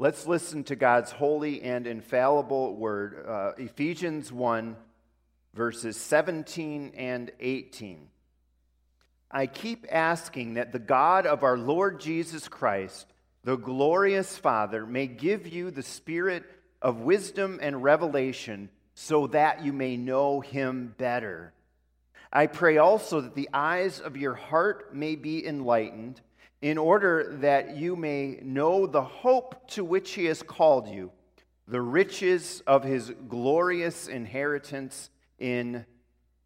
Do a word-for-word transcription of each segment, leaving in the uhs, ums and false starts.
Let's listen to God's holy and infallible word, uh, Ephesians one, verses seventeen and eighteen. I keep asking that the God of our Lord Jesus Christ, the glorious Father, may give you the spirit of wisdom and revelation so that you may know him better. I pray also that the eyes of your heart may be enlightened, in order that you may know the hope to which he has called you, the riches of his glorious inheritance in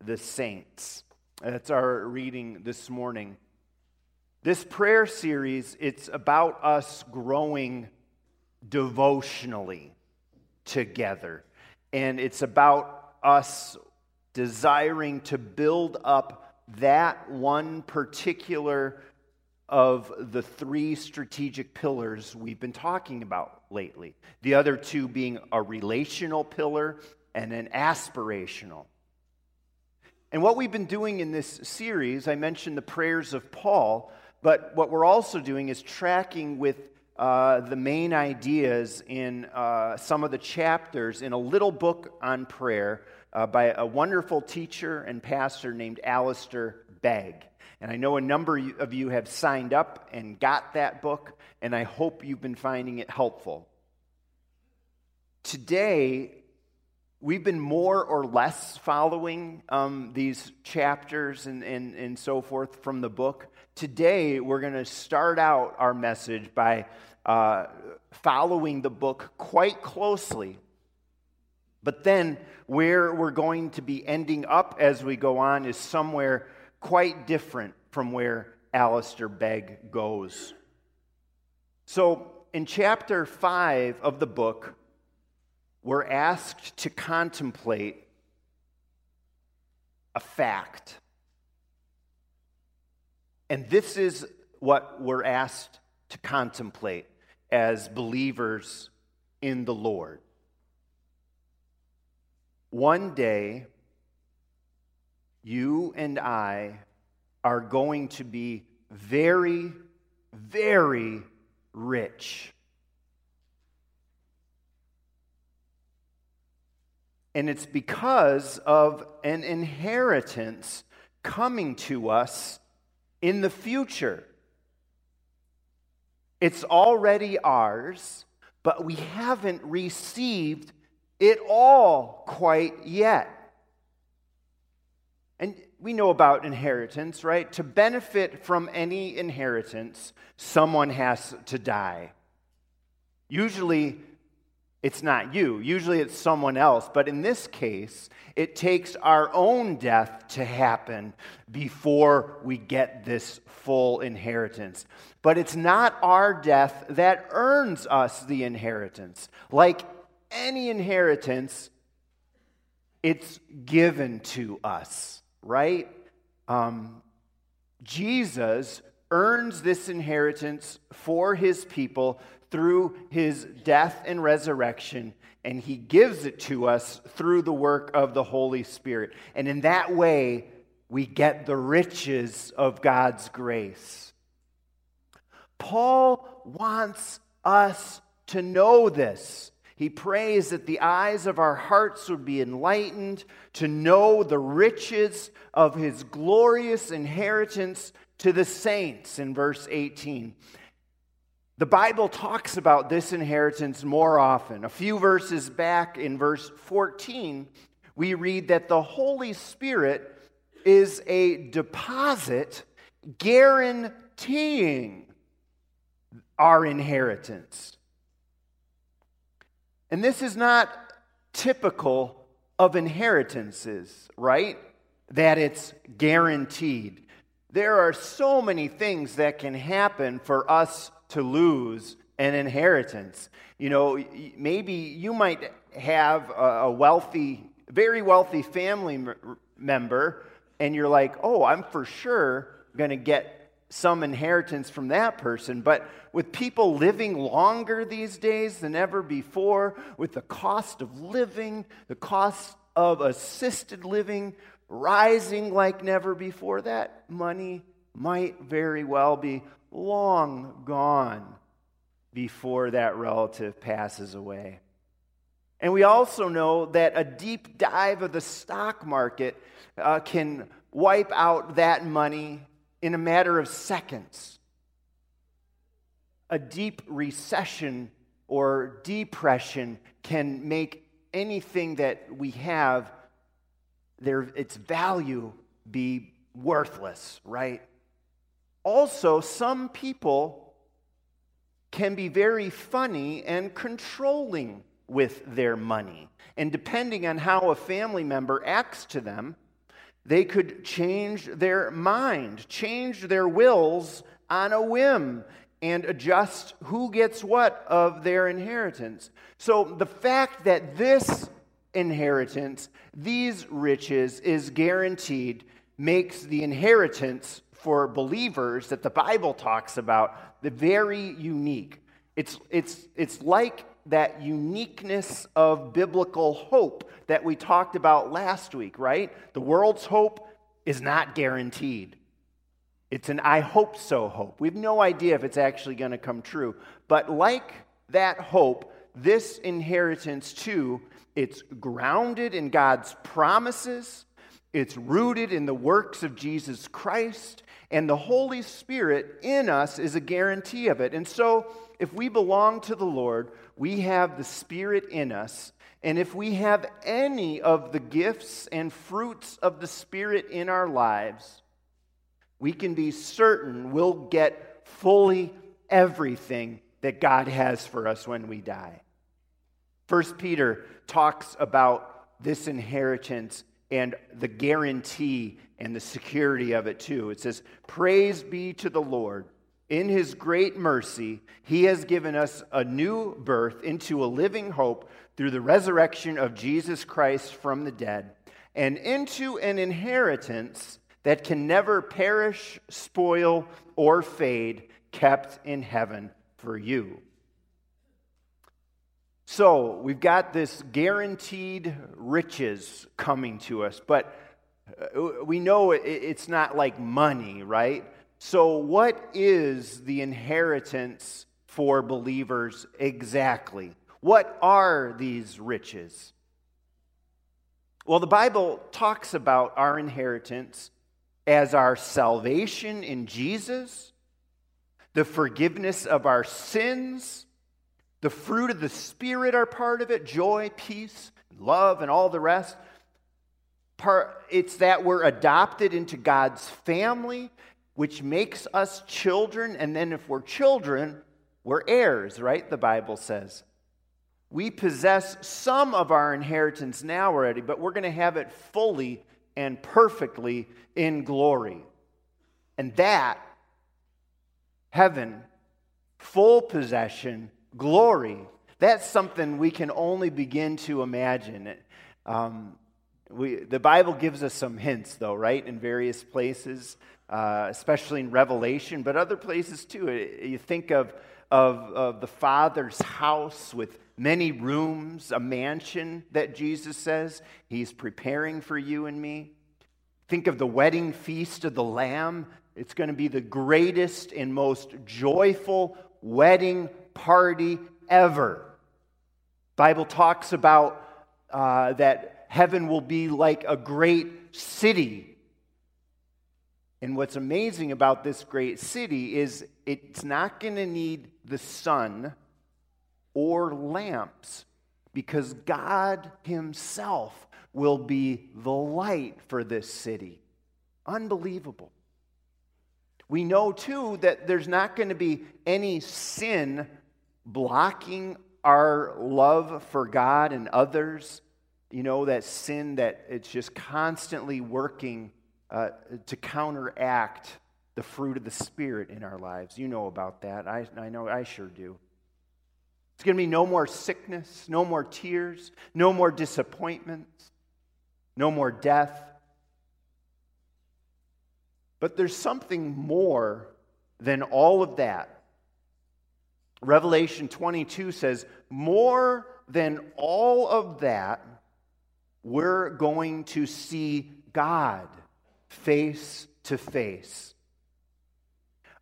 the saints. That's our reading this morning. This prayer series, it's about us growing devotionally together. And it's about us desiring to build up that one particular of the three strategic pillars we've been talking about lately. The other two being a relational pillar and an aspirational. And what we've been doing in this series, I mentioned the prayers of Paul, but what we're also doing is tracking with uh, the main ideas in uh, some of the chapters in a little book on prayer uh, by a wonderful teacher and pastor named Alistair Begg. And I know a number of you have signed up and got that book, and I hope you've been finding it helpful. Today, we've been more or less following um, these chapters and, and, and so forth from the book. Today, we're going to start out our message by uh, following the book quite closely. But then, where we're going to be ending up as we go on is somewhere quite different from where Alistair Begg goes. So, in chapter five of the book, we're asked to contemplate a fact. And this is what we're asked to contemplate as believers in the Lord. One day, you and I are going to be very, very rich. And it's because of an inheritance coming to us in the future. It's already ours, but we haven't received it all quite yet. And we know about inheritance, right? To benefit from any inheritance, someone has to die. Usually, it's not you. Usually, it's someone else. But in this case, it takes our own death to happen before we get this full inheritance. But it's not our death that earns us the inheritance. Like any inheritance, it's given to us. Right? Um, Jesus earns this inheritance for his people through his death and resurrection, and he gives it to us through the work of the Holy Spirit. And in that way, we get the riches of God's grace. Paul wants us to know this. He prays that the eyes of our hearts would be enlightened to know the riches of his glorious inheritance to the saints in verse eighteen. The Bible talks about this inheritance more often. A few verses back in verse fourteen, we read that the Holy Spirit is a deposit guaranteeing our inheritance. And this is not typical of inheritances, right? That it's guaranteed. There are so many things that can happen for us to lose an inheritance. You know, maybe you might have a wealthy, very wealthy family member, and you're like, oh, I'm for sure going to get some inheritance from that person. But with people living longer these days than ever before, with the cost of living, the cost of assisted living rising like never before, that money might very well be long gone. before that relative passes away. And we also know that a deep dive of the stock market uh, can wipe out that money in a matter of seconds. A deep recession or depression can make anything that we have, their its value, be worthless, right? Also, some people can be very funny and controlling with their money. And depending on how a family member acts to them, they could change their mind, change their wills on a whim, and adjust who gets what of their inheritance. So the fact that this inheritance, these riches, is guaranteed makes the inheritance for believers that the Bible talks about the very unique. It's, it's, it's like that uniqueness of biblical hope that we talked about last week, right? The world's hope is not guaranteed. It's an I hope so hope. We have no idea if it's actually going to come true. But like that hope, this inheritance too, it's grounded in God's promises, it's rooted in the works of Jesus Christ, and the Holy Spirit in us is a guarantee of it. And so, if we belong to the Lord, we have the Spirit in us. And if we have any of the gifts and fruits of the Spirit in our lives, we can be certain we'll get fully everything that God has for us when we die. First Peter talks about this inheritance and the guarantee and the security of it too. It says, "Praise be to the Lord. In his great mercy, he has given us a new birth into a living hope through the resurrection of Jesus Christ from the dead, and into an inheritance that can never perish, spoil, or fade, kept in heaven for you." So, we've got this guaranteed riches coming to us, but we know it's not like money, right? So what is the inheritance for believers exactly? What are these riches? Well, the Bible talks about our inheritance as our salvation in Jesus, the forgiveness of our sins, the fruit of the Spirit are part of it, joy, peace, love, and all the rest. It's that we're adopted into God's family, which makes us children, and then if we're children, we're heirs, right? The Bible says. We possess some of our inheritance now already, but we're going to have it fully and perfectly in glory. And that, heaven, full possession, glory, that's something we can only begin to imagine. Um, we, the Bible gives us some hints, though, right, in various places. Uh, especially in Revelation, but other places too. You think of, of of the Father's house with many rooms, a mansion that Jesus says he's preparing for you and me. Think of the wedding feast of the Lamb. It's going to be the greatest and most joyful wedding party ever. The Bible talks about uh, that heaven will be like a great city. And what's amazing about this great city is it's not going to need the sun or lamps, because God himself will be the light for this city. Unbelievable. We know, too, that there's not going to be any sin blocking our love for God and others. You know, that sin that it's just constantly working Uh, to counteract the fruit of the Spirit in our lives. You know about that. I, I know I sure do. It's going to be no more sickness, no more tears, no more disappointments, no more death. But there's something more than all of that. Revelation twenty-two says, more than all of that, we're going to see God face to face.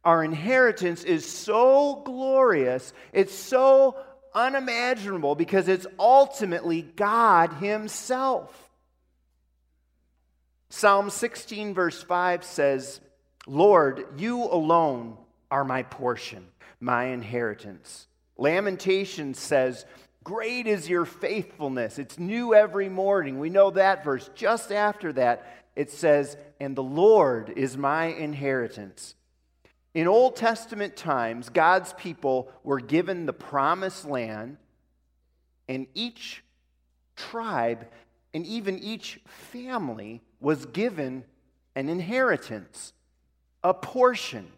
Our inheritance is so glorious, it's so unimaginable, because it's ultimately God Himself. Psalm sixteen verse five says, "Lord, you alone are my portion, my inheritance." Lamentation says, "Great is your faithfulness. It's new every morning." We know that verse. Just after that, it says, "And the Lord is my inheritance." In Old Testament times, God's people were given the promised land, and each tribe and even each family was given an inheritance, a portion.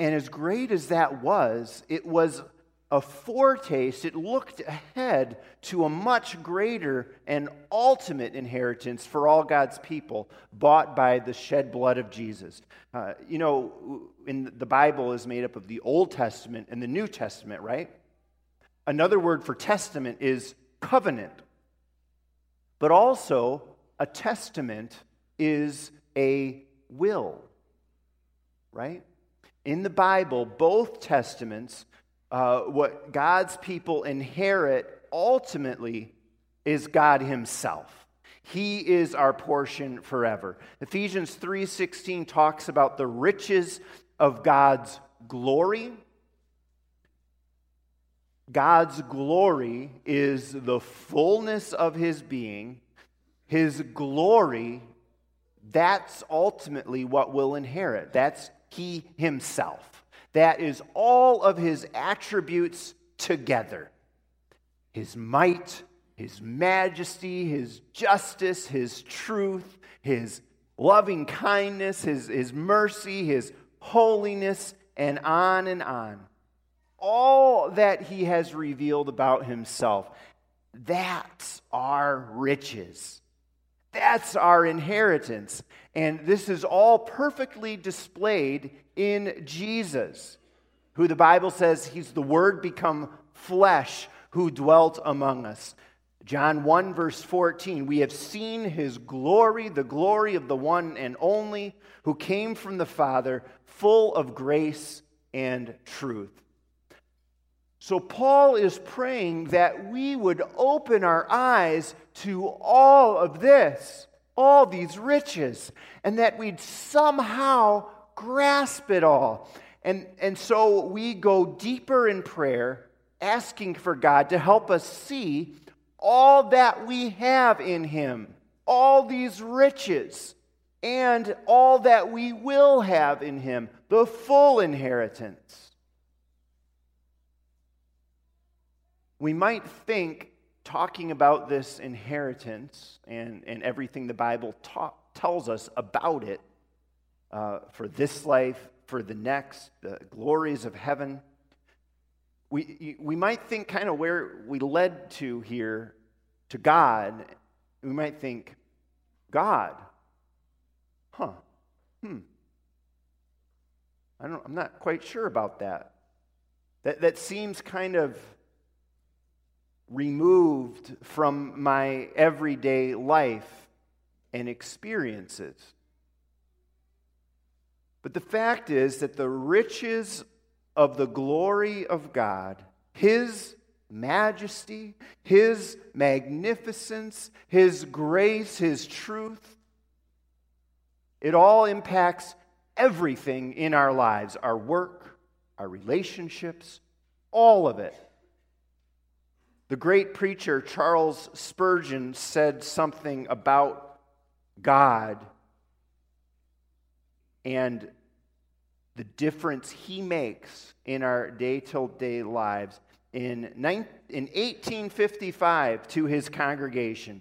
And as great as that was, it was a foretaste. It looked ahead to a much greater and ultimate inheritance for all God's people, bought by the shed blood of Jesus. Uh, you know, in the Bible is made up of the Old Testament and the New Testament, right? Another word for testament is covenant. But also, a testament is a will, right? In the Bible, both testaments, uh, what God's people inherit ultimately is God Himself. He is our portion forever. Ephesians three sixteen talks about the riches of God's glory. God's glory is the fullness of His being. His glory, that's ultimately what we'll inherit. That's He Himself. That is all of His attributes together. His might, His majesty, His justice, His truth, His loving kindness, His, His mercy, His holiness, and on and on. All that He has revealed about Himself, that's our riches. That's our inheritance. And this is all perfectly displayed in Jesus, who the Bible says He's the Word become flesh, who dwelt among us. John one verse fourteen, "We have seen His glory, the glory of the one and only, who came from the Father, full of grace and truth." So Paul is praying that we would open our eyes to all of this, all these riches, and that we'd somehow grasp it all. And, and so we go deeper in prayer, asking for God to help us see all that we have in Him, all these riches, and all that we will have in Him, the full inheritance. We might think talking about this inheritance and, and everything the Bible ta- tells us about it uh, for this life, for the next, the glories of heaven, we, we might think kind of where we led to here, to God, we might think, God, huh, hmm, I don't, I'm not quite sure about that. That, that seems kind of removed from my everyday life and experiences. But the fact is that the riches of the glory of God, His majesty, His magnificence, His grace, His truth, it all impacts everything in our lives, our work, our relationships, all of it. The great preacher Charles Spurgeon said something about God and the difference He makes in our day-to-day lives. In eighteen fifty-five, to his congregation,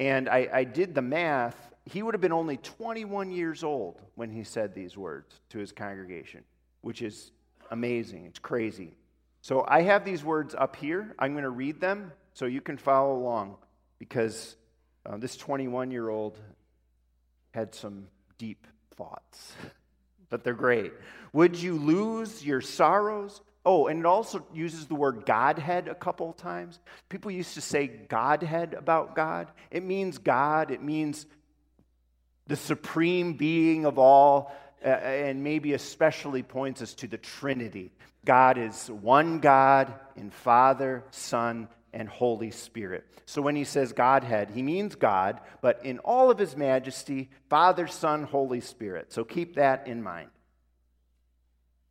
and I, I did the math, he would have been only twenty-one years old when he said these words to his congregation, which is amazing. It's crazy. So I have these words up here. I'm going to read them so you can follow along, because uh, this twenty-one-year-old had some deep thoughts, but they're great. Would you lose your sorrows? Oh, and it also uses the word Godhead a couple of times. People used to say Godhead about God. It means God. It means the supreme being of all. uh, and maybe especially points us to the Trinity. God is one God in Father, Son, and Holy Spirit. So when he says Godhead, he means God, but in all of his majesty, Father, Son, Holy Spirit. So keep that in mind.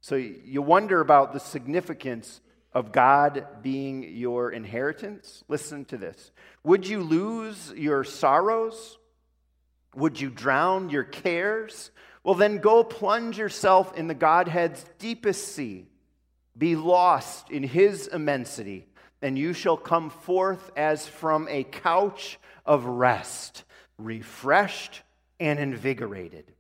So you wonder about the significance of God being your inheritance? Listen to this. Would you lose your sorrows? Would you drown your cares? Well, then go plunge yourself in the Godhead's deepest sea. Be lost in his immensity, and you shall come forth as from a couch of rest, refreshed and invigorated.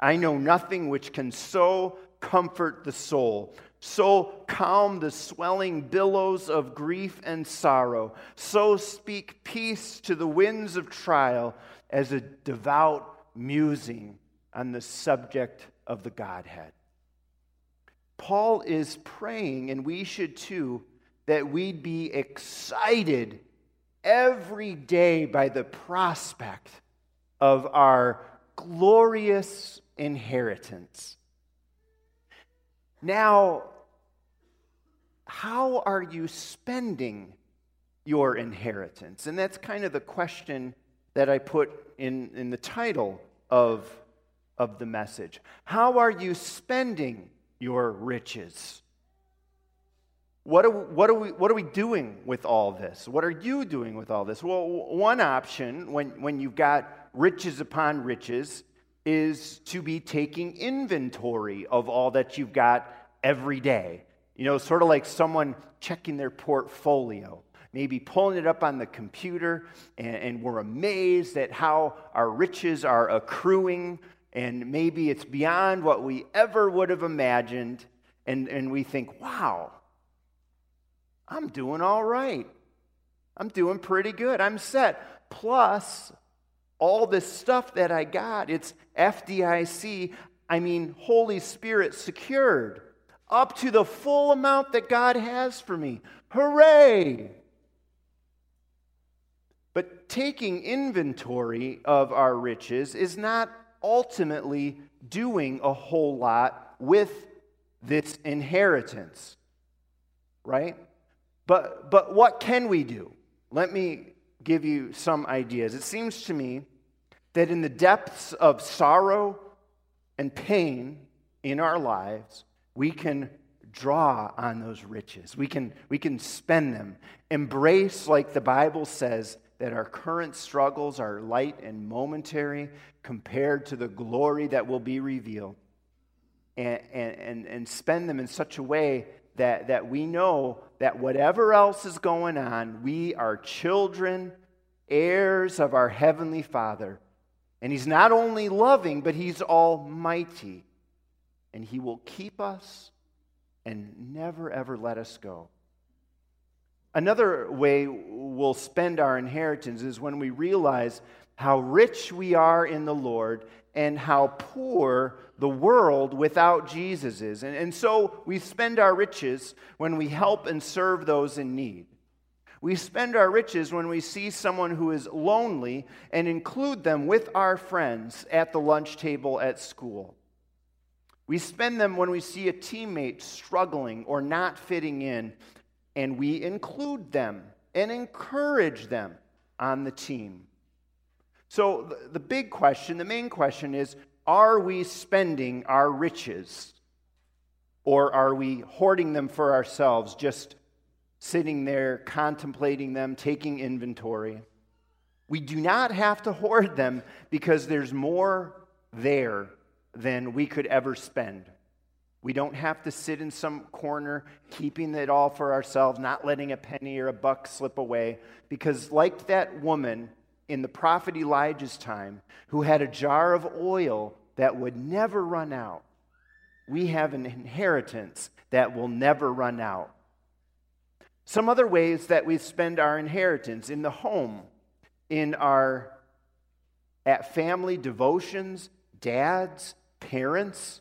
I know nothing which can so comfort the soul, so calm the swelling billows of grief and sorrow, so speak peace to the winds of trial, as a devout musing on the subject of the Godhead. Paul is praying, and we should too, that we'd be excited every day by the prospect of our glorious inheritance. Now, how are you spending your inheritance? And that's kind of the question that I put in, in the title of, of the message. How are you spending your riches? What are, what are we what are we doing with all this? What are you doing with all this? Well, one option when, when you've got riches upon riches is to be taking inventory of all that you've got every day. You know, sort of like someone checking their portfolio, maybe pulling it up on the computer, and, and we're amazed at how our riches are accruing, and maybe it's beyond what we ever would have imagined, and, and we think, wow, I'm doing all right. I'm doing pretty good. I'm set. Plus, all this stuff that I got, it's F D I C, I mean, Holy Spirit secured, up to the full amount that God has for me. Hooray! But taking inventory of our riches is not ultimately doing a whole lot with this inheritance, right? But but what can we do? Let me give you some ideas. It seems to me that in the depths of sorrow and pain in our lives, we can draw on those riches. We can, we can spend them. Embrace, like the Bible says, that our current struggles are light and momentary compared to the glory that will be revealed. And, and, and spend them in such a way that, that we know that whatever else is going on, we are children, heirs of our Heavenly Father. And He's not only loving, but He's almighty. And He will keep us and never, ever let us go. Another way we'll spend our inheritance is when we realize how rich we are in the Lord and how poor the world without Jesus is. And, and so we spend our riches when we help and serve those in need. We spend our riches when we see someone who is lonely and include them with our friends at the lunch table at school. We spend them when we see a teammate struggling or not fitting in, and we include them and encourage them on the team. So the big question, the main question is, are we spending our riches, or are we hoarding them for ourselves, just sitting there contemplating them, taking inventory? We do not have to hoard them because there's more there than we could ever spend. We don't have to sit in some corner keeping it all for ourselves, not letting a penny or a buck slip away, because like that woman in the prophet Elijah's time who had a jar of oil that would never run out, we have an inheritance that will never run out. Some other ways that we spend our inheritance: in the home, in our at family devotions, dads, parents.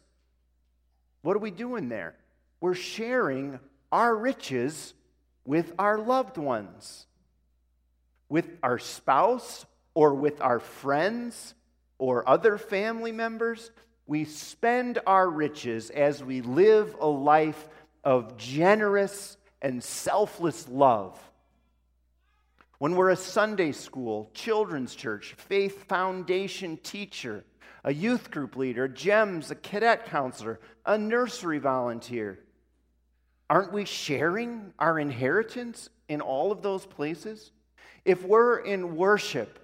What are we doing there? We're sharing our riches with our loved ones, with our spouse, or with our friends or other family members. we spend our riches as we live a life of generous and selfless love. When we're a Sunday school, children's church, faith foundation teacher, a youth group leader, GEMS, a cadet counselor, a nursery volunteer, aren't we sharing our inheritance in all of those places? If we're in worship,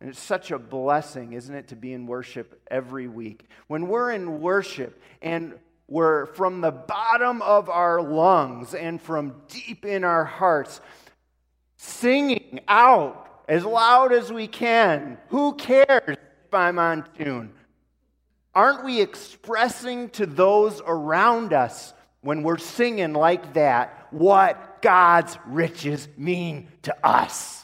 and it's such a blessing, isn't it, to be in worship every week. When we're in worship and we're from the bottom of our lungs and from deep in our hearts, singing out as loud as we can, who cares if I'm on tune? Aren't we expressing to those around us when we're singing like that what God's riches mean to us?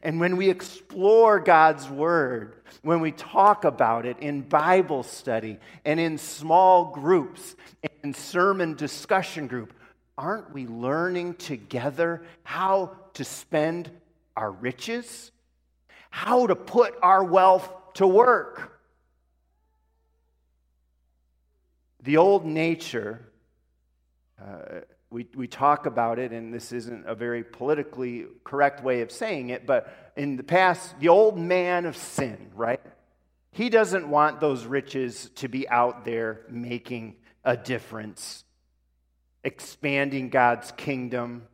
And when we explore God's Word, when we talk about it in Bible study and in small groups and sermon discussion group, aren't we learning together how to spend our riches? How to put our wealth to work? The old nature, uh, We we talk about it, and this isn't a very politically correct way of saying it, but in the past, the old man of sin, right? He doesn't want those riches to be out there making a difference, expanding God's kingdom,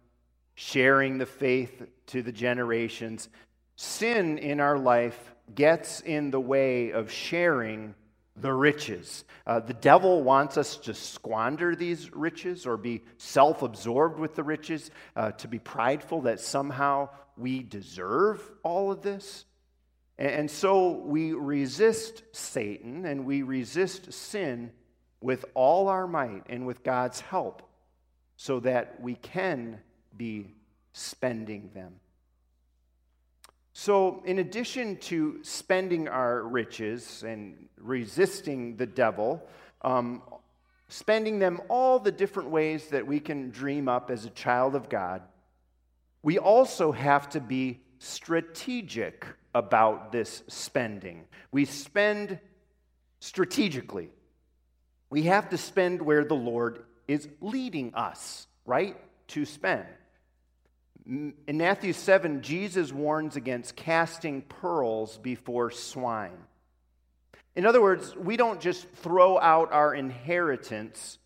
sharing the faith to the generations. Sin in our life gets in the way of sharing the riches. Uh, the devil wants us to squander these riches or be self-absorbed with the riches, uh, to be prideful that somehow we deserve all of this. And, and so we resist Satan and we resist sin with all our might and with God's help so that we can be spending them. So in addition to spending our riches and resisting the devil, um, spending them all the different ways that we can dream up as a child of God, we also have to be strategic about this spending. We spend strategically. We have to spend where the Lord is leading us, right, to spend. In Matthew seven, Jesus warns against casting pearls before swine. In other words, we don't just throw out our inheritance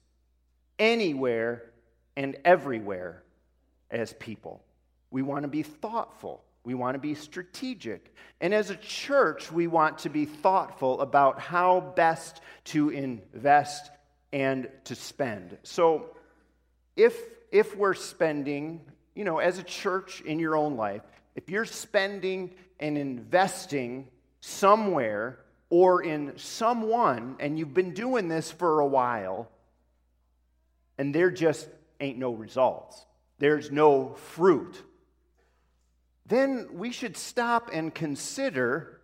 anywhere and everywhere as people. We want to be thoughtful. We want to be strategic. And as a church, we want to be thoughtful about how best to invest and to spend. So if, if we're spending... You know, as a church in your own life, if you're spending and investing somewhere or in someone, and you've been doing this for a while, and there just ain't no results, there's no fruit, then we should stop and consider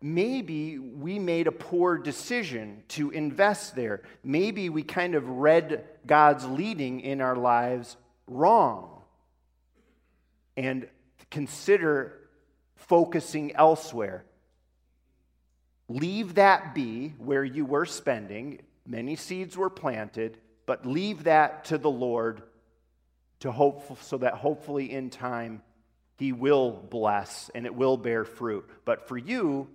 maybe we made a poor decision to invest there. Maybe we kind of read God's leading in our lives wrong, and consider focusing elsewhere. Leave that be where you were spending. Many seeds were planted, but leave that to the Lord to hope, so that hopefully in time He will bless and it will bear fruit. But for you,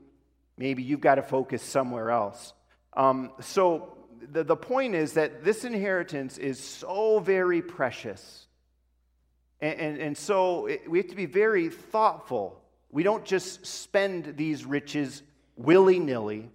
maybe you've got to focus somewhere else. Um, so The, the point is that this inheritance is so very precious. And, and, and so it, we have to be very thoughtful. We don't just spend these riches willy-nilly.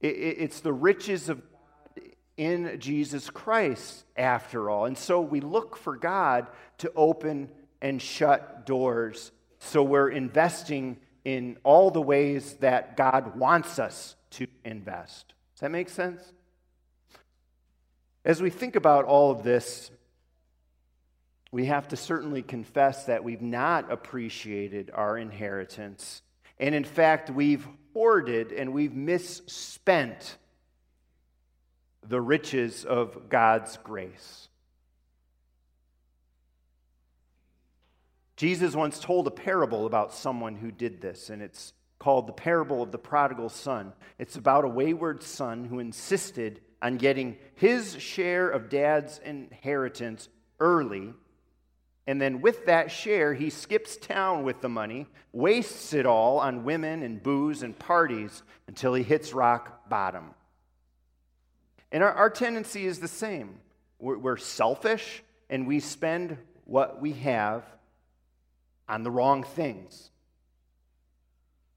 It, it, it's the riches of God in Jesus Christ, after all. And so we look for God to open and shut doors. So we're investing in all the ways that God wants us to invest. Does that make sense? As we think about all of this, we have to certainly confess that we've not appreciated our inheritance. And in fact, we've hoarded and we've misspent the riches of God's grace. Jesus once told a parable about someone who did this, and it's called The Parable of the Prodigal Son. It's about a wayward son who insisted on getting his share of dad's inheritance early, and then with that share, he skips town with the money, wastes it all on women and booze and parties until he hits rock bottom. And our, our tendency is the same. We're, we're selfish, and we spend what we have on the wrong things.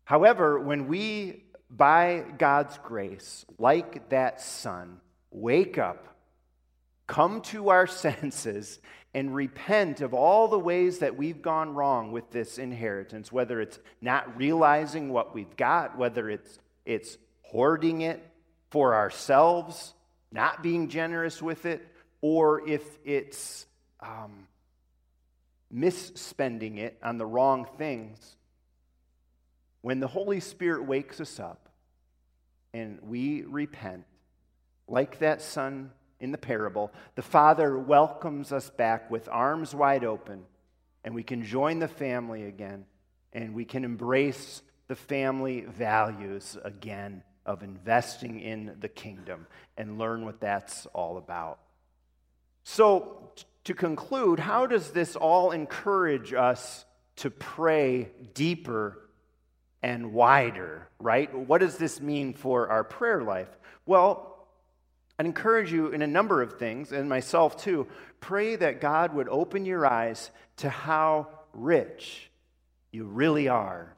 However, when we, by God's grace, like that son, wake up, come to our senses, and repent of all the ways that we've gone wrong with this inheritance, whether it's not realizing what we've got, whether it's it's hoarding it for ourselves, not being generous with it, or if it's um, misspending it on the wrong things. When the Holy Spirit wakes us up and we repent, like that son in the parable, the Father welcomes us back with arms wide open, and we can join the family again, and we can embrace the family values again of investing in the kingdom and learn what that's all about. So, to conclude, how does this all encourage us to pray deeper and wider, right? What does this mean for our prayer life? Well, I'd encourage you in a number of things, and myself too, pray that God would open your eyes to how rich you really are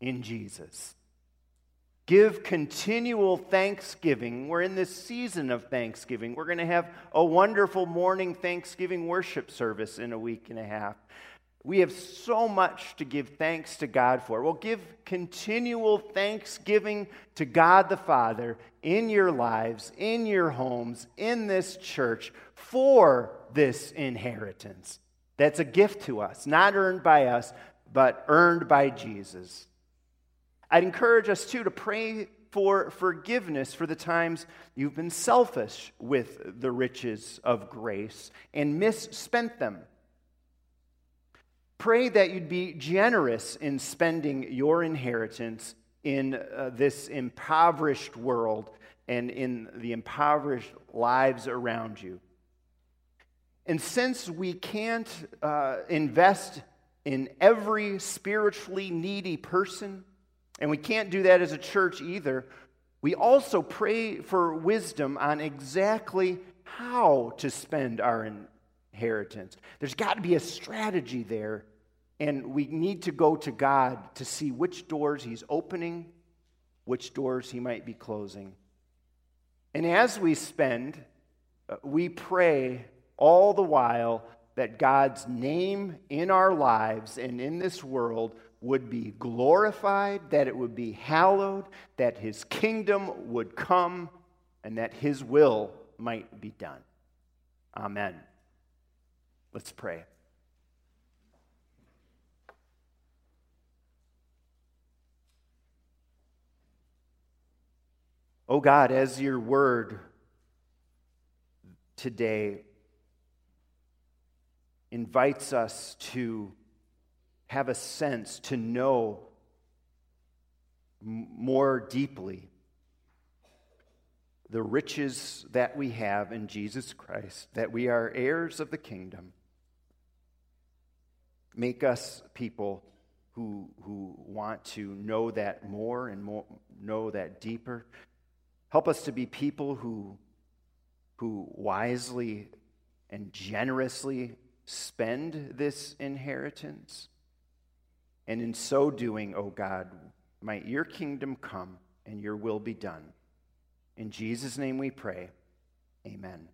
in Jesus. Give continual thanksgiving. We're in this season of Thanksgiving. We're going to have a wonderful morning Thanksgiving worship service in a week and a half. We have so much to give thanks to God for. Well, give continual thanksgiving to God the Father in your lives, in your homes, in this church, for this inheritance. That's a gift to us, not earned by us, but earned by Jesus. I'd encourage us, too, to pray for forgiveness for the times you've been selfish with the riches of grace and misspent them. Pray that you'd be generous in spending your inheritance in uh, this impoverished world and in the impoverished lives around you. And since we can't uh, invest in every spiritually needy person, and we can't do that as a church either, we also pray for wisdom on exactly how to spend our inheritance. There's got to be a strategy there. And we need to go to God to see which doors He's opening, which doors He might be closing. And as we spend, we pray all the while that God's name in our lives and in this world would be glorified, that it would be hallowed, that His kingdom would come, and that His will might be done. Amen. Let's pray. Oh God, as your word today invites us to have a sense, to know more deeply the riches that we have in Jesus Christ, that we are heirs of the kingdom. Make us people who, who want to know that more and more, know that deeper. Help us to be people who, who wisely and generously spend this inheritance. And in so doing, O God, might your kingdom come and your will be done. In Jesus' name we pray. Amen.